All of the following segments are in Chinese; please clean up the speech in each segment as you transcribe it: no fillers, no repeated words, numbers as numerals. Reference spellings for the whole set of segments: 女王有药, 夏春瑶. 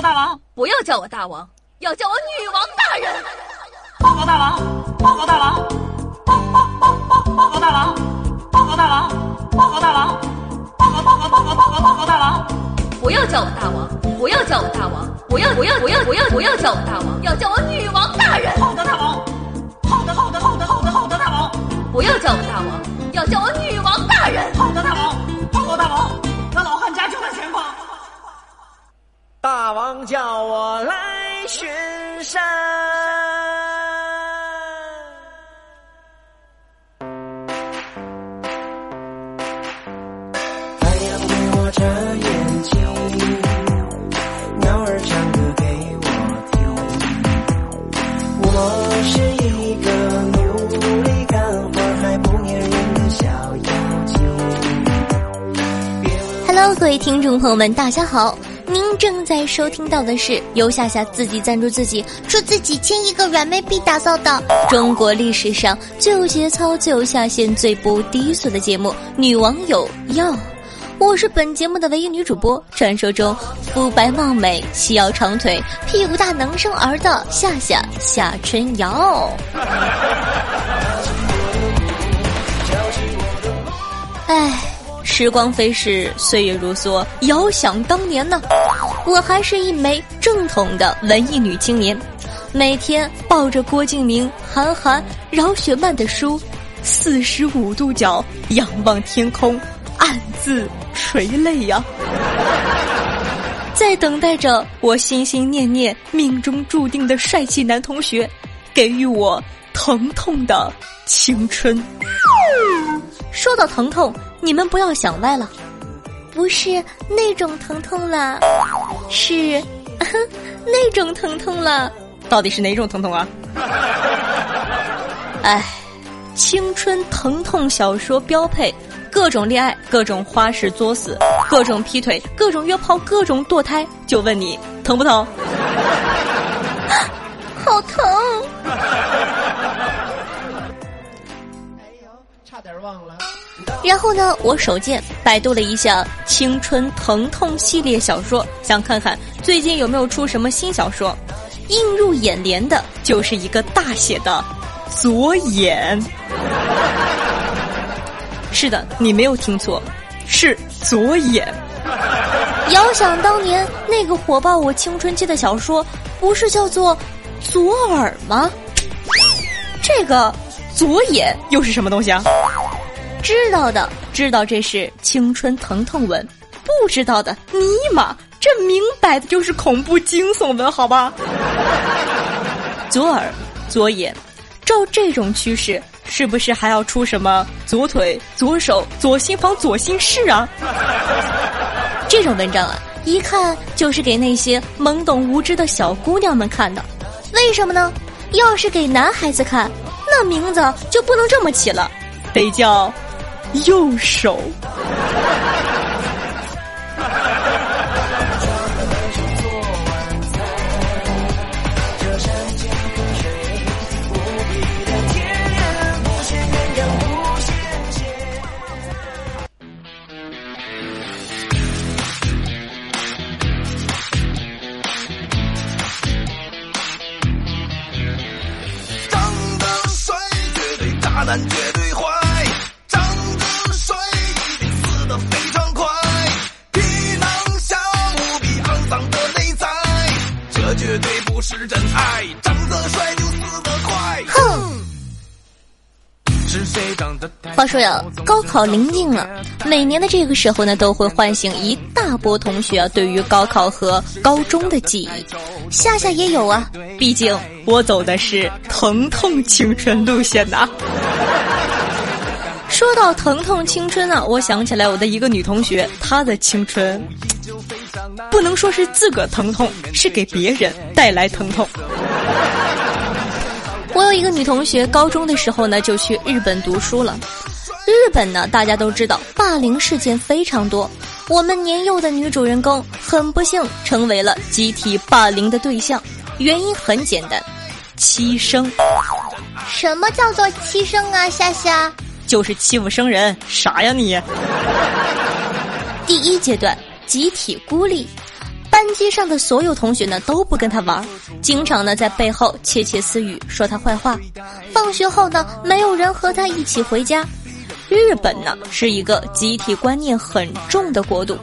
报告大王，不要叫我大王，要叫我女王大人。报告大王，报告大王，报告大王，报告大王，报告大王，报告大王。不要叫我大王，不要叫我大王，不要叫我大王，要叫我女王大人。厚德大王，厚德大王。不要叫我大王，要叫我女王大人。厚德大王，报告大王，那老汉家就在前方。大王叫我来巡山，太阳对我眨眼睛，鸟儿唱歌给我听。我是一个努力干活还不粘人的小妖精。 Hello， 各位听众朋友们，大家好，您正在收听到的是由夏夏自己赞助自己说自己欠一个软妹币打造的中国历史上最有节操、最有下限、最不低俗的节目《女网友要》。我是本节目的唯一女主播，传说中肤白貌美、细腰长腿、屁股大能生儿的夏夏夏春瑶。哎，时光飞逝，岁月如梭，遥想当年呢，我还是一枚正统的文艺女青年，每天抱着郭敬明、韩寒、饶雪漫的书，45度角仰望天空，暗自垂泪呀，在等待着我心心念念命中注定的帅气男同学给予我疼痛的青春。说到疼痛，你们不要想歪了，不是那种疼痛啦，是那种疼痛啦。到底是哪种疼痛啊？哎，青春疼痛小说标配，各种恋爱，各种花式作死，各种劈腿，各种约炮，各种堕胎，就问你疼不疼？好疼！差点忘了。然后呢，我手贱百度了一下青春疼痛系列小说，想看看最近有没有出什么新小说。映入眼帘的就是一个大写的左眼。是的，你没有听错，是左眼。遥想当年那个火爆我青春期的小说，不是叫做左耳吗？这个左眼又是什么东西啊？知道的知道这是青春疼痛文，不知道的尼玛，这明摆的就是恐怖惊悚文，好吧？左耳左眼，照这种趋势，是不是还要出什么左腿左手左心房左心室啊？这种文章啊，一看就是给那些懵懂无知的小姑娘们看的。为什么呢？要是给男孩子看，那名字就不能这么起了，得叫右手。话说呀，高考临近了，每年的这个时候呢，都会唤醒一大波同学对于高考和高中的记忆。夏夏也有啊，毕竟我走的是疼痛青春路线呐。说到疼痛青春啊，我想起来我的一个女同学，她的青春不能说是自个疼痛，是给别人带来疼痛。我有一个女同学，高中的时候呢就去日本读书了。日本呢，大家都知道霸凌事件非常多，我们年幼的女主人公很不幸成为了集体霸凌的对象。原因很简单，欺生。什么叫做欺生啊？夏夏，就是欺负生人，啥呀你？第一阶段集体孤立，班班级上的所有同学呢都不跟他玩，经常呢在背后窃窃私语，说他坏话。放学后呢，没有人和他一起回家。日本呢是一个集体观念很重的国度，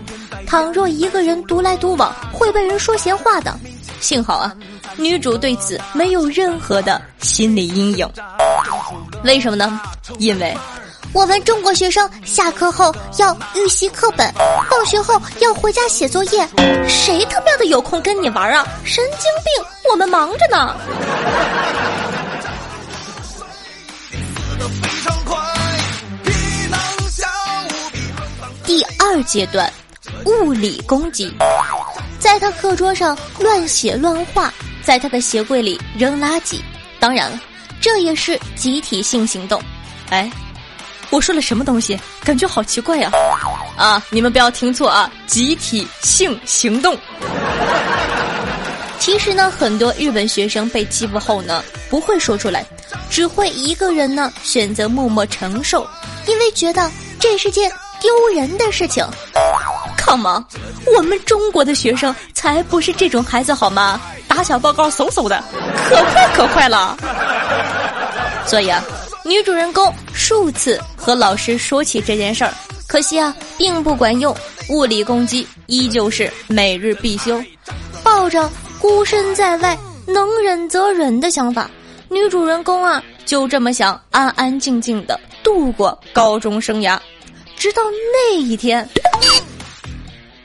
倘若一个人独来独往，会被人说闲话的。幸好啊，女主对此没有任何的心理阴影。为什么呢？因为我们中国学生下课后要预习课本，放学后要回家写作业，谁他喵的有空跟你玩啊？神经病！我们忙着呢。第二阶段，物理攻击。在他课桌上乱写乱画，在他的鞋柜里扔垃圾，当然了，这也是集体性行动。哎，我说了什么东西？感觉好奇怪呀！啊，你们不要听错啊，集体性行动。其实呢，很多日本学生被欺负后呢，不会说出来，只会一个人呢选择默默承受，因为觉得这是件丢人的事情。Come on，我们中国的学生才不是这种孩子好吗？打小报告嗖嗖的，可快了。所以啊，女主人公数次和老师说起这件事儿，可惜啊，并不管用，物理攻击依旧是每日必修。抱着孤身在外，能忍则忍的想法，女主人公啊，就这么想安安静静的度过高中生涯，直到那一天。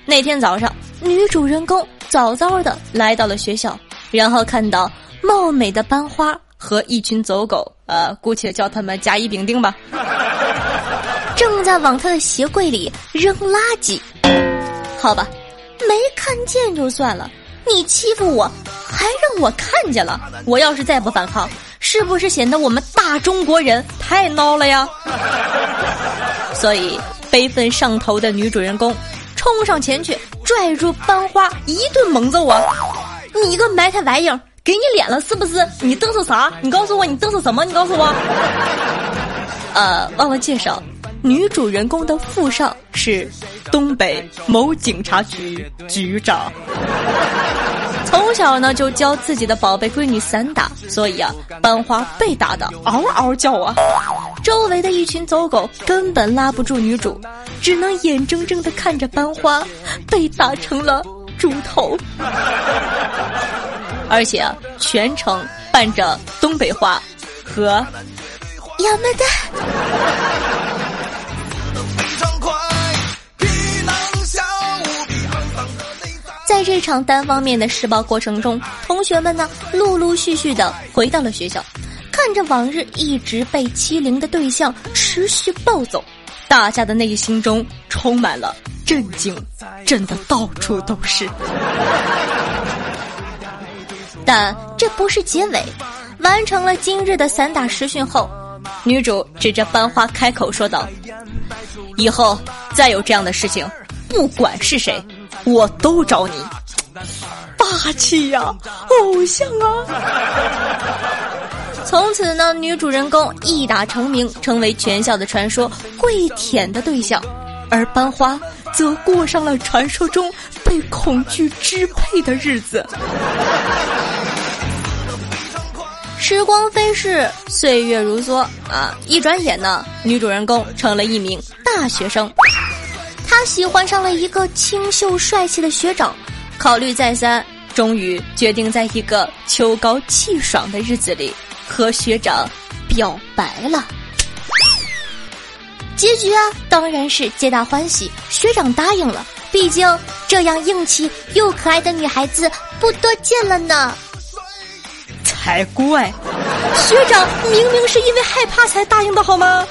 那天早上，女主人公早早的来到了学校，然后看到貌美的班花和一群走狗，姑且叫他们甲乙丙丁吧，正在往她的鞋柜里扔垃圾。好吧，没看见就算了，你欺负我还让我看见了，我要是再不反抗，是不是显得我们大中国人太孬了呀？所以悲愤上头的女主人公冲上前去，拽住班花一顿猛揍啊！你个埋汰玩意儿，给你脸了是不是？你嘚瑟啥？你告诉我，你嘚瑟什么？你告诉我。忘了介绍，女主人公的父上是东北某警察局局长。从小呢就教自己的宝贝闺女散打，所以啊，班花被打的嗷嗷叫啊。周围的一群走狗根本拉不住女主，只能眼睁睁地看着班花被打成了猪头。而且啊，全程伴着东北话和“要么的”。在这场单方面的施暴过程中，同学们呢陆陆续续地回到了学校。看着往日一直被欺凌的对象持续暴走，大家的内心中充满了震惊，震得到处都是。但这不是结尾。完成了今日的散打实训后，女主指着班花开口说道：“以后再有这样的事情，不管是谁，我都找你。”霸气呀，偶像啊！从此呢，女主人公一打成名，成为全校的传说跪舔的对象，而班花则过上了传说中被恐惧支配的日子。时光飞逝，岁月如梭啊！一转眼呢，女主人公成了一名大学生，她喜欢上了一个清秀帅气的学长，考虑再三，终于决定在一个秋高气爽的日子里和学长表白了。结局啊，当然是皆大欢喜，学长答应了，毕竟这样硬气又可爱的女孩子不多见了呢。才怪，学长明明是因为害怕才答应的好吗？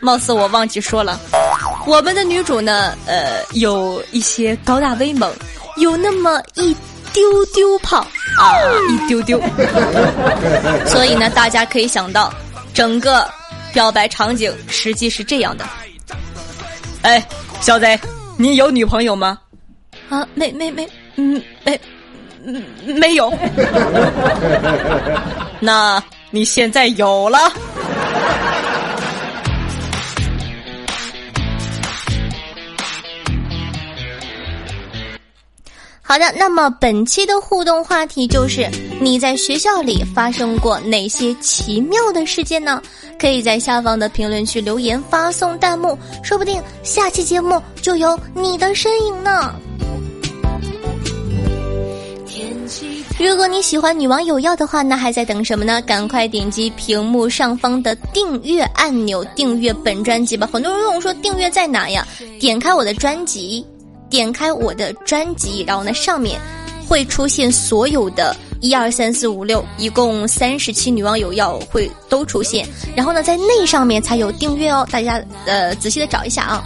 貌似我忘记说了，我们的女主呢有一些高大威猛，有那么一丢丢胖啊，一丢丢。所以呢，大家可以想到整个表白场景实际是这样的。哎，小贼，你有女朋友吗？啊，没有。那你现在有了。好的，那么本期的互动话题就是你在学校里发生过哪些奇妙的事件呢？可以在下方的评论区留言发送弹幕，说不定下期节目就有你的身影呢。如果你喜欢女王有药的话，那还在等什么呢？赶快点击屏幕上方的订阅按钮，订阅本专辑吧。很多人问我说订阅在哪呀？点开我的专辑，然后呢上面会出现所有的1、2、3、4、5、6，一共37女王有药会都出现，然后呢在那上面才有订阅哦，大家仔细的找一下啊。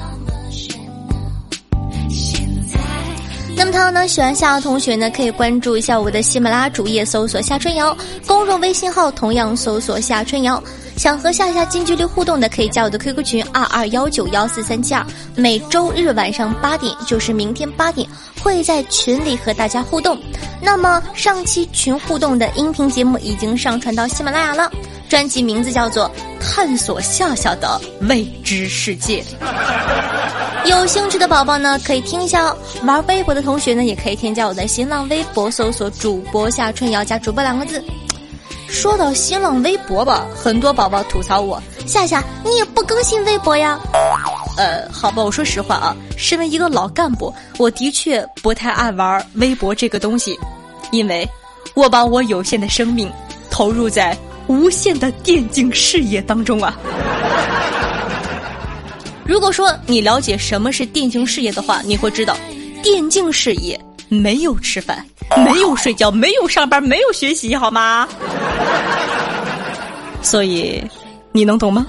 那么他呢喜欢夏瑶同学呢可以关注一下我的喜马拉雅主页，搜索夏春瑶，公众微信号同样搜索夏春瑶。想和夏夏近距离互动的可以加我的 QQ 群22191432，每周日晚上8点，就是明天8点会在群里和大家互动。那么上期群互动的音频节目已经上传到喜马拉雅了，专辑名字叫做探索夏夏的未知世界。有兴趣的宝宝呢可以听一下哦，玩微博的同学呢也可以添加我的新浪微博，搜索主播夏春瑶加主播2个字。说到新浪微博吧，很多宝宝吐槽我，夏夏你也不更新微博呀。好吧，我说实话啊，身为一个老干部，我的确不太爱玩微博这个东西，因为我把我有限的生命投入在无限的电竞事业当中啊。如果说你了解什么是电竞事业的话，你会知道电竞事业没有吃饭，没有睡觉，没有上班，没有学习，好吗？所以你能懂吗？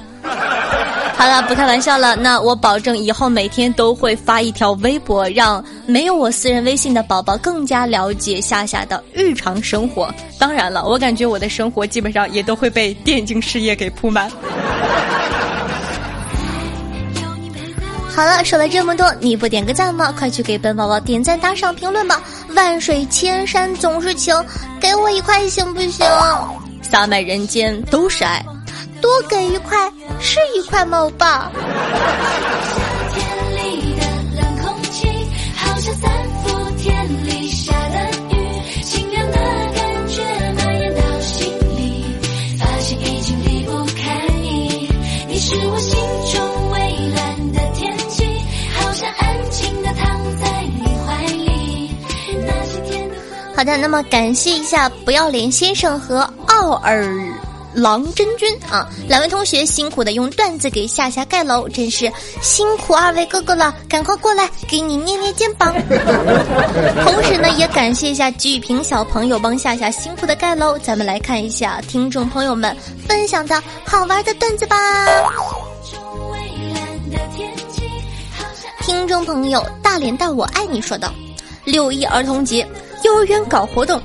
好了，不开玩笑了，那我保证以后每天都会发一条微博，让没有我私人微信的宝宝更加了解夏夏的日常生活。当然了，我感觉我的生活基本上也都会被电竞事业给铺满。好了，说了这么多，你不点个赞吗？快去给本宝宝点赞、打赏、评论吧！万水千山总是情，给我1块行不行？洒满人间都是爱，多给1块是1块吗，欧巴？好的，那么感谢一下不要脸先生和奥尔郎真君啊，两位同学辛苦的用段子给夏夏盖楼，真是辛苦二位哥哥了，赶快过来给你捏捏肩膀。同时呢也感谢一下鞠雨萍小朋友帮夏夏辛苦的盖楼，咱们来看一下听众朋友们分享的好玩的段子吧。听众朋友大脸蛋我爱你说道，6·1儿童节幼儿园搞活动，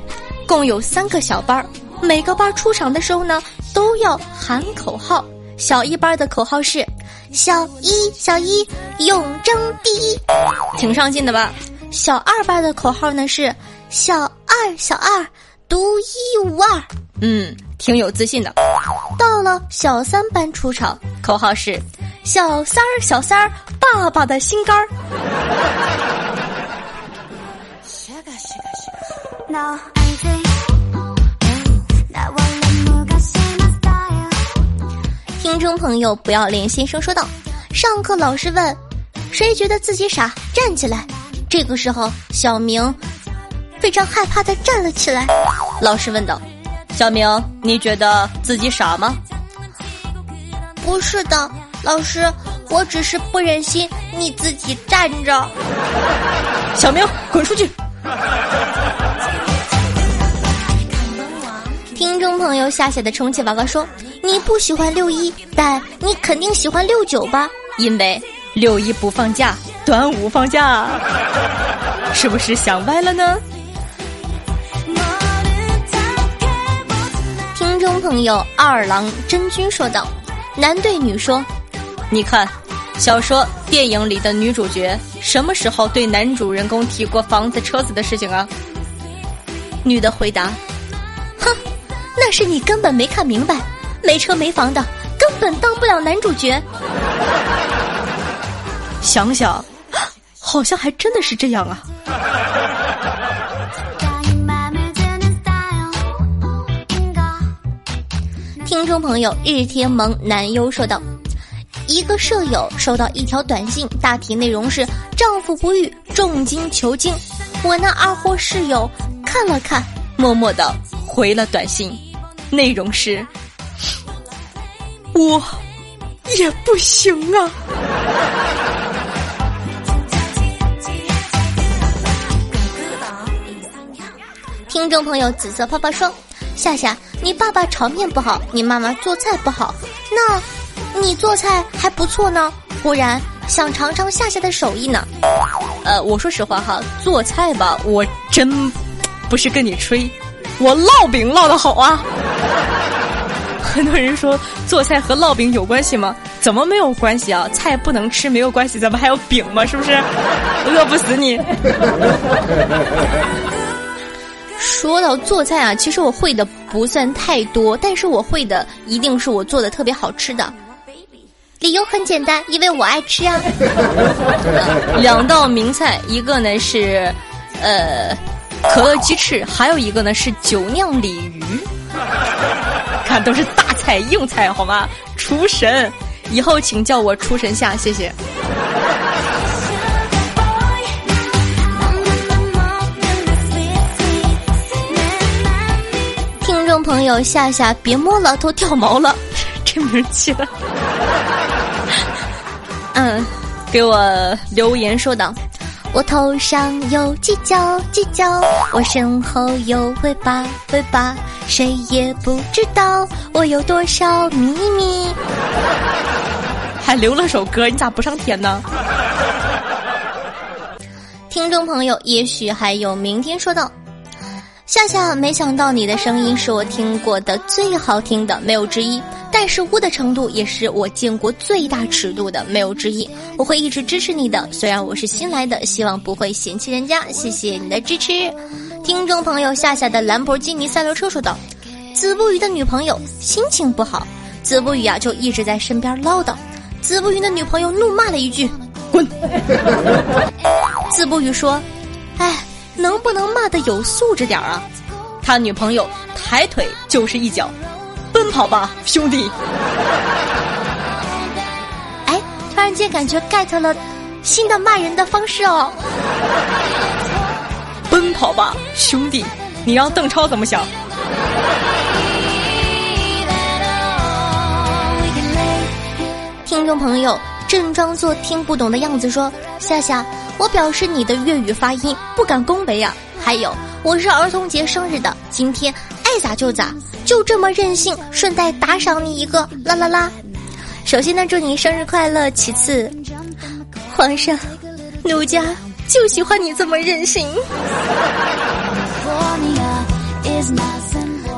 共有3个小班，每个班出场的时候呢都要喊口号，小一班的口号是小一小一永争第一，挺上进的吧。小二班的口号呢是小二小二独一无二，挺有自信的。到了小三班出场，口号是小三儿小三儿爸爸的心肝儿。听众朋友不要脸先生说道，上课老师问谁觉得自己傻站起来，这个时候小明非常害怕的站了起来，老师问道，小明你觉得自己傻吗？不是的老师，我只是不忍心你自己站着。小明滚出去。听众朋友夏夏的充气娃娃说，你不喜欢6·1，但你肯定喜欢6·9吧，因为6·1不放假，端午放假。是不是想歪了呢？听众朋友二郎真君说道，男对女说，你看小说电影里的女主角什么时候对男主人公提过房子车子的事情啊？女的回答，哼，那是你根本没看明白，没车没房的根本当不了男主角。想想好像还真的是这样啊。听众朋友日天盟男优说道，一个舍友收到一条短信，大体内容是丈夫不育，重金求经。我那二货室友看了看，默默的回了短信，内容是我也不行啊。听众朋友紫色泡泡说，夏夏，你爸爸炒面不好，你妈妈做菜不好，那你做菜还不错呢，忽然想尝尝夏夏的手艺呢。我说实话哈，做菜吧，我真不是跟你吹，我烙饼烙得好啊。很多人说做菜和烙饼有关系吗？怎么没有关系啊？菜不能吃没有关系，咱们还有饼吗？是不是？饿不死你。说到做菜啊，其实我会的不算太多，但是我会的一定是我做的特别好吃的，理由很简单，因为我爱吃啊。两道名菜，一个呢是可乐鸡翅，还有一个呢是酒酿鲤鱼。看，都是大菜硬菜好吗？厨神，以后请叫我厨神下，谢谢。听众朋友夏夏，别摸了，都掉毛了，这名气了。给我留言说道，我头上有犄角，犄角，我身后有尾巴，尾巴，谁也不知道我有多少秘密。还留了首歌，你咋不上天呢？听众朋友也许还有明天说道，夏夏，没想到你的声音是我听过的最好听的，没有之一，但是污的程度也是我见过最大尺度的，没有之一，我会一直支持你的，虽然我是新来的，希望不会嫌弃人家，谢谢你的支持。听众朋友夏夏的兰博基尼赛罗车说道，子不语的女朋友心情不好，子不语啊就一直在身边唠叨，子不语的女朋友怒骂了一句滚。子不语说，哎，能不能骂得有素质点啊？他女朋友抬腿就是一脚，奔跑吧兄弟。哎，突然间感觉 get 了新的骂人的方式哦。奔跑吧兄弟，你让邓超怎么想？听众朋友正装作听不懂的样子说，夏夏，我表示你的粤语发音不敢恭维啊！还有，我是儿童节生日的，今天爱咋就咋，就这么任性，顺带打赏你一个，啦啦啦！首先呢，祝你生日快乐，其次，皇上，奴家就喜欢你这么任性。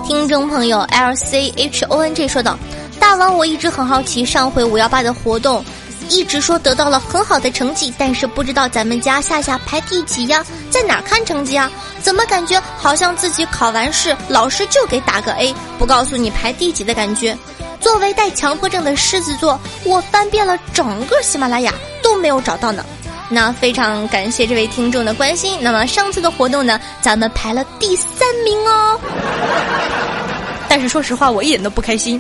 听众朋友 LCHONG 说道，大王，我一直很好奇，上回518的活动一直说得到了很好的成绩，但是不知道咱们家夏夏排第几呀？在哪看成绩啊？怎么感觉好像自己考完试老师就给打个 A， 不告诉你排第几的感觉。作为带强迫症的狮子座，我翻遍了整个喜马拉雅都没有找到呢。那非常感谢这位听众的关心，那么上次的活动呢，咱们排了第3名哦。但是说实话，我一点都不开心，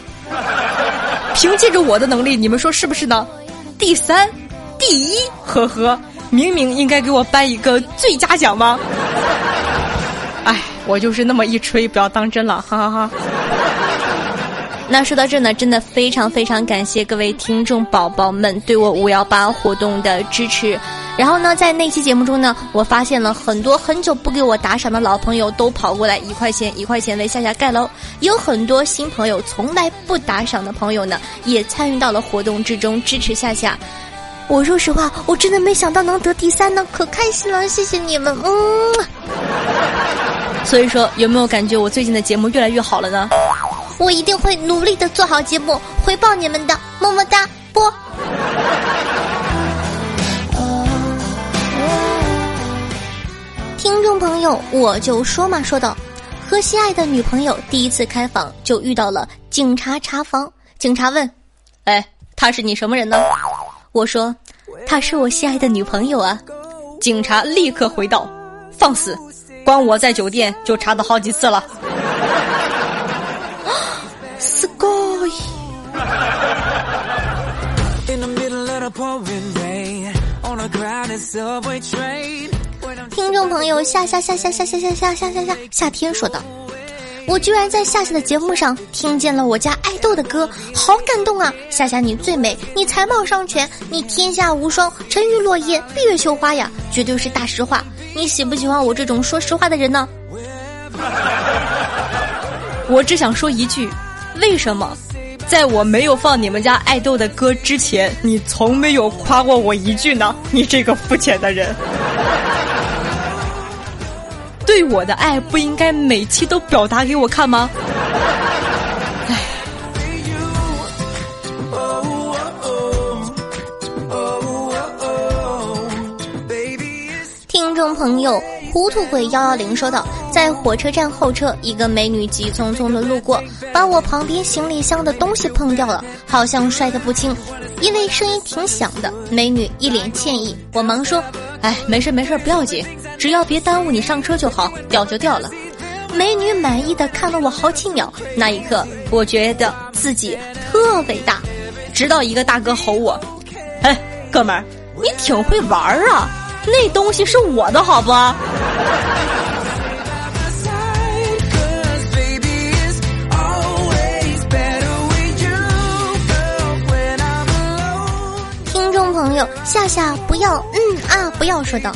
凭借着我的能力，你们说是不是呢？第3，第1，呵呵，明明应该给我颁一个最佳奖吗？哎，我就是那么一吹，不要当真了，哈哈哈。那说到这呢，真的非常非常感谢各位听众宝宝们对我518活动的支持。然后呢，在那期节目中呢，我发现了很多很久不给我打赏的老朋友都跑过来，1块钱为夏夏盖楼，也有很多新朋友从来不打赏的朋友呢，也参与到了活动之中支持夏夏。我说实话，我真的没想到能得第3呢，可开心了，谢谢你们。所以说，有没有感觉我最近的节目越来越好了呢？我一定会努力的做好节目，回报你们的，么么哒啵。听众朋友我就说嘛说道，和西爱的女朋友第一次开房就遇到了警察查房，警察问，哎，她是你什么人呢？我说，她是我西爱的女朋友啊。警察立刻回道，放肆，光我在酒店就查到好几次了。すごい。听众朋友夏天说道，我居然在夏夏的节目上听见了我家爱豆的歌，好感动啊！夏夏你最美，你才貌双全，你天下无双，沉鱼落雁，闭月羞花呀，绝对是大实话。你喜不喜欢我这种说实话的人呢？我只想说一句，为什么在我没有放你们家爱豆的歌之前，你从没有夸过我一句呢？你这个肤浅的人。对我的爱不应该每期都表达给我看吗？听众朋友糊涂鬼110说道，在火车站候车，一个美女急匆匆的路过，把我旁边行李箱的东西碰掉了，好像摔得不轻，因为声音挺响的，美女一脸歉意，我忙说，哎，没事不要紧，只要别耽误你上车就好，掉就掉了。美女满意的看了我好几秒，那一刻我觉得自己特伟大，直到一个大哥吼我，哎，哥们儿，你挺会玩啊，那东西是我的好不？朋友夏不要不要说道，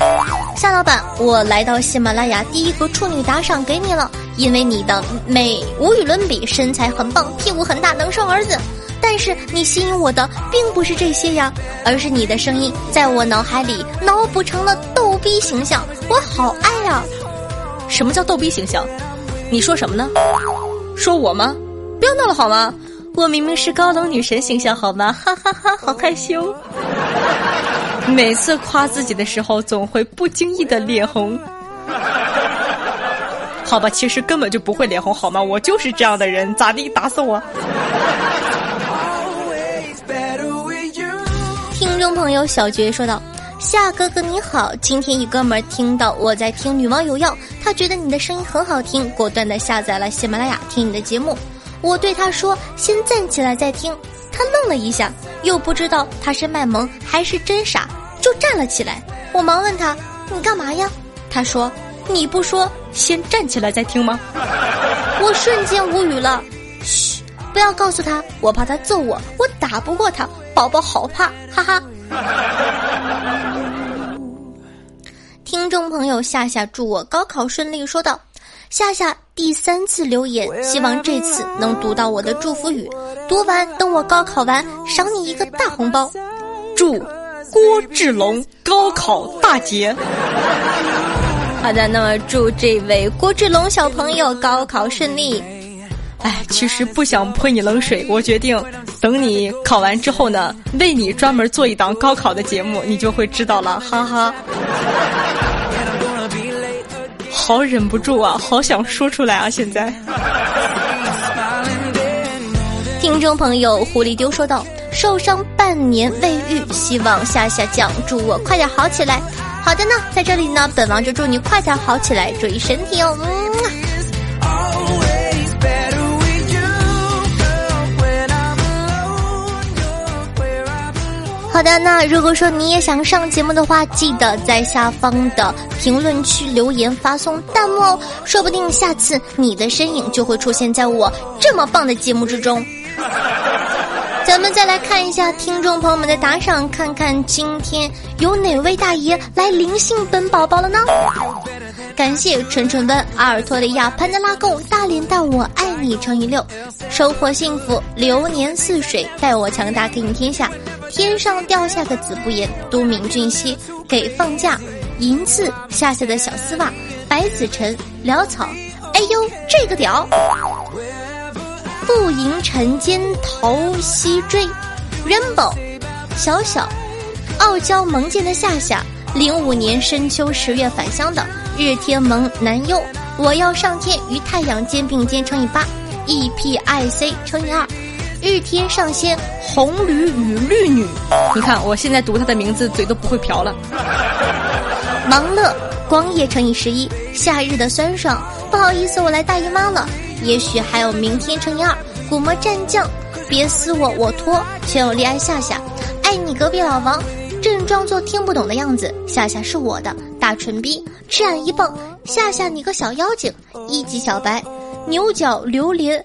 夏老板，我来到喜马拉雅第一个处女打赏给你了，因为你的美无与伦比，身材很棒，屁股很大，能生儿子。但是你吸引我的并不是这些呀，而是你的声音在我脑海里脑补成了逗逼形象，我好爱呀。什么叫逗逼形象？你说什么呢？说我吗？不要闹了好吗？我明明是高冷女神形象好吗？哈哈哈，好害羞。每次夸自己的时候总会不经意的脸红。好吧，其实根本就不会脸红好吗？我就是这样的人，咋地，打死我。听众朋友小爵说道，夏哥哥你好，今天一哥们听到我在听女网友要，他觉得你的声音很好听，果断的下载了喜马拉雅听你的节目，我对他说先站起来再听，他愣了一下，又不知道他是卖萌还是真傻，就站了起来。我忙问他，你干嘛呀？他说，你不说先站起来再听吗？我瞬间无语了。嘘，不要告诉他，我怕他揍我，我打不过他，宝宝好怕，哈哈。听众朋友夏祝我高考顺利说道，夏第3次留言，希望这次能读到我的祝福语，读完等我高考完赏你一个大红包，祝郭志龙高考大捷。好的，那么祝这位郭志龙小朋友高考顺利。哎，其实不想泼你冷水，我决定等你考完之后呢，为你专门做一档高考的节目，你就会知道了，哈哈。好忍不住啊，好想说出来啊！现在，听众朋友狐狸丢说道：“受伤半年未愈，希望夏酱祝我快点好起来。”好的呢，在这里呢，本王就祝你快点好起来，注意身体哦。好的，那如果说你也想上节目的话，记得在下方的评论区留言发送弹幕哦，说不定下次你的身影就会出现在我这么棒的节目之中。咱们再来看一下听众朋友们的打赏，看看今天有哪位大爷来临幸本宝宝了呢？感谢纯纯温、阿尔托利亚、潘德拉贡、大脸蛋、我爱你×6、收获幸福、流年似水、待我强大给你天下、天上掉下个子不言、都敏俊熙、给放假、银次、夏的小丝袜、白子晨、潦草、哎呦这个屌、不迎尘间桃溪追、Rainbow、小小、傲娇萌见的夏、05年深秋10月返乡的日天盟男优、我要上天与太阳肩并肩×8、EPIC×2。日天上仙、红驴与绿女，你看我现在读他的名字嘴都不会瓢了。忙乐、光夜×11、夏日的酸爽、不好意思我来大姨妈了，也许还有明天×2、古魔战将、别撕我我脱、全有恋爱夏、爱你隔壁老王、正装作听不懂的样子。夏夏是我的大唇逼，赤眼一蹦，夏夏你个小妖精，一级小白，牛角榴莲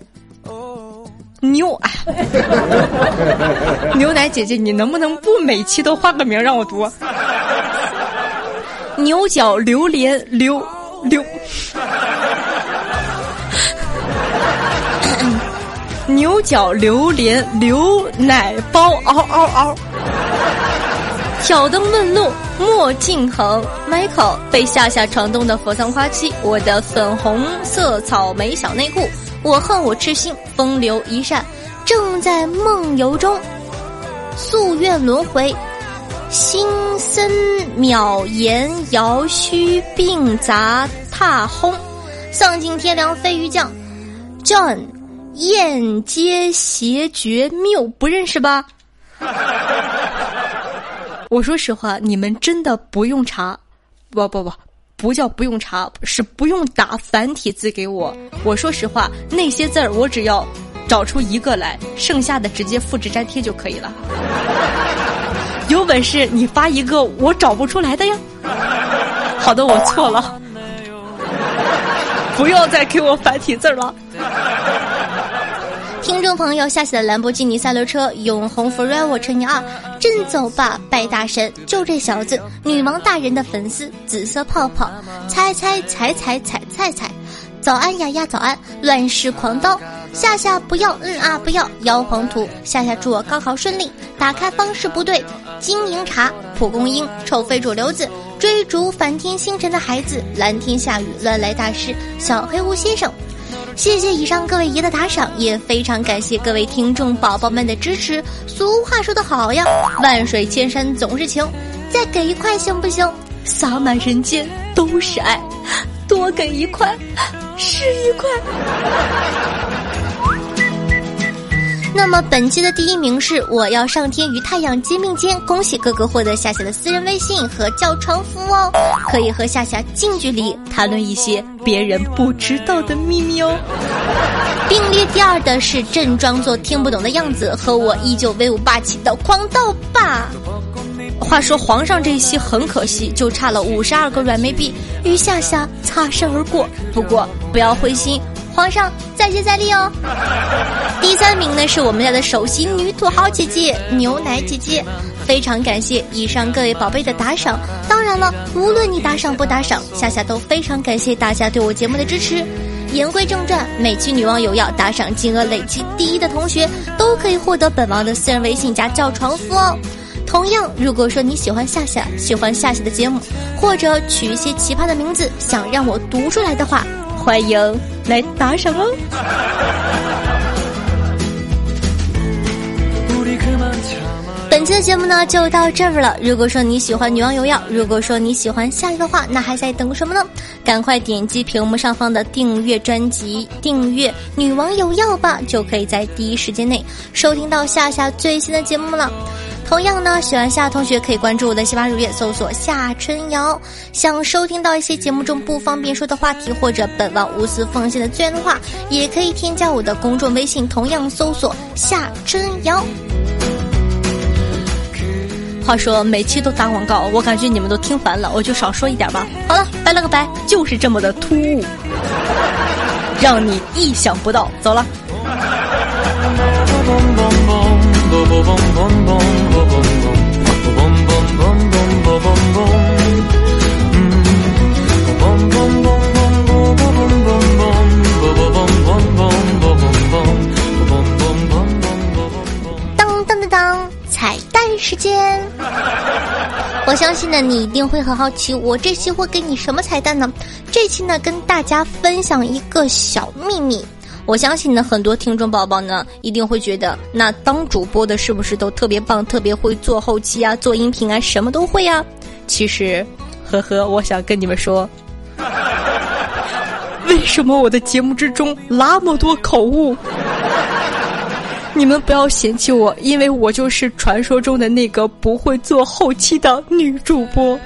牛啊！牛奶姐姐，你能不能不每期都换个名让我读？牛角榴莲溜。牛角榴莲牛奶包嗷，挑灯问路墨镜横 Michael 被夏夏床动的佛桑花期，我的粉红色草莓小内裤，我恨我痴心风流一扇，正在梦游中，夙愿轮回，心森渺言摇须并杂踏轰，丧尽天良飞鱼酱 John燕街邪绝谬，不认识吧？我说实话，你们真的不用查，不叫不用查，是不用打繁体字给我。我说实话，那些字儿我只要找出一个来，剩下的直接复制粘贴就可以了。有本事你发一个我找不出来的呀！好的，我错了，不要再给我繁体字了。听众朋友，下期的兰博基尼赛轮车永红 Forever 乘以2，真走吧拜大神，就这小子，女王大人的粉丝，紫色泡泡，猜，早安雅雅早安，乱世狂刀，夏夏不要不要，妖皇图，夏夏祝我高考顺利，打开方式不对，金银茶，蒲公英，臭废主流子，追逐反天星辰的孩子，蓝天下雨，乱来大师，小黑屋先生。谢谢以上各位爷的打赏，也非常感谢各位听众宝宝们的支持。俗话说得好呀，万水千山总是情，再给一块行不行？洒满人间都是爱，多给一块是一块。那么本期的第一名是我要上天与太阳肩并肩，恭喜各个获得夏夏的私人微信和叫床服务哦，可以和夏夏近距离谈论一些别人不知道的秘密哦。并列第二的是正装作听不懂的样子和我依旧威武霸气的狂道霸。话说皇上这一期很可惜，就差了52个软妹币与夏夏擦身而过，不过不要灰心，皇上再接再厉哦。第3名呢是我们家的首席女土豪姐姐牛奶姐姐，非常感谢以上各位宝贝的打赏，当然了，无论你打赏不打赏，夏夏都非常感谢大家对我节目的支持。言归正传，每期女网友要打赏金额累计第1的同学都可以获得本王的私人微信加叫床服哦。同样，如果说你喜欢夏夏，喜欢夏夏的节目，或者取一些奇葩的名字想让我读出来的话，欢迎来打赏哦。本期的节目呢就到这儿了，如果说你喜欢女王有药，如果说你喜欢下一个话，那还在等什么呢？赶快点击屏幕上方的订阅专辑，订阅女王有药吧，就可以在第一时间内收听到夏夏最新的节目了。同样呢，喜欢夏同学可以关注我的喜马如月，搜索夏春瑶。想收听到一些节目中不方便说的话题，或者本王无私奉献的资源的话，也可以添加我的公众微信，同样搜索夏春瑶。话说每期都打广告，我感觉你们都听烦了，我就少说一点吧。好了，拜了个拜，就是这么的突兀，让你意想不到。走了。当彩蛋时间。我相信呢你一定会很好奇，我这期会给你什么彩蛋呢？这期呢跟大家分享一个小秘密。我相信呢，很多听众宝宝呢一定会觉得，那当主播的是不是都特别棒，特别会做后期啊，做音频啊，什么都会啊？其实，我想跟你们说，为什么我的节目之中那么多口误？你们不要嫌弃我，因为我就是传说中的那个不会做后期的女主播。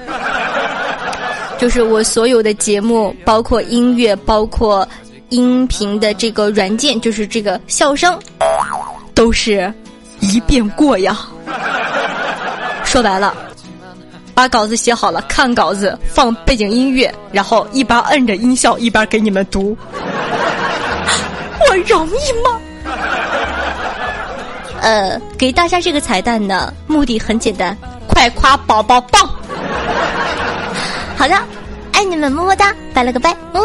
就是我所有的节目，包括音乐，包括音频的这个软件，就是这个笑声，都是一遍过呀。说白了，把稿子写好了，看稿子，放背景音乐，然后一边摁着音效一边给你们读。我容易吗？给大家这个彩蛋呢，目的很简单，快夸宝宝棒。好的，爱你们，么么哒，拜了个拜，嗯。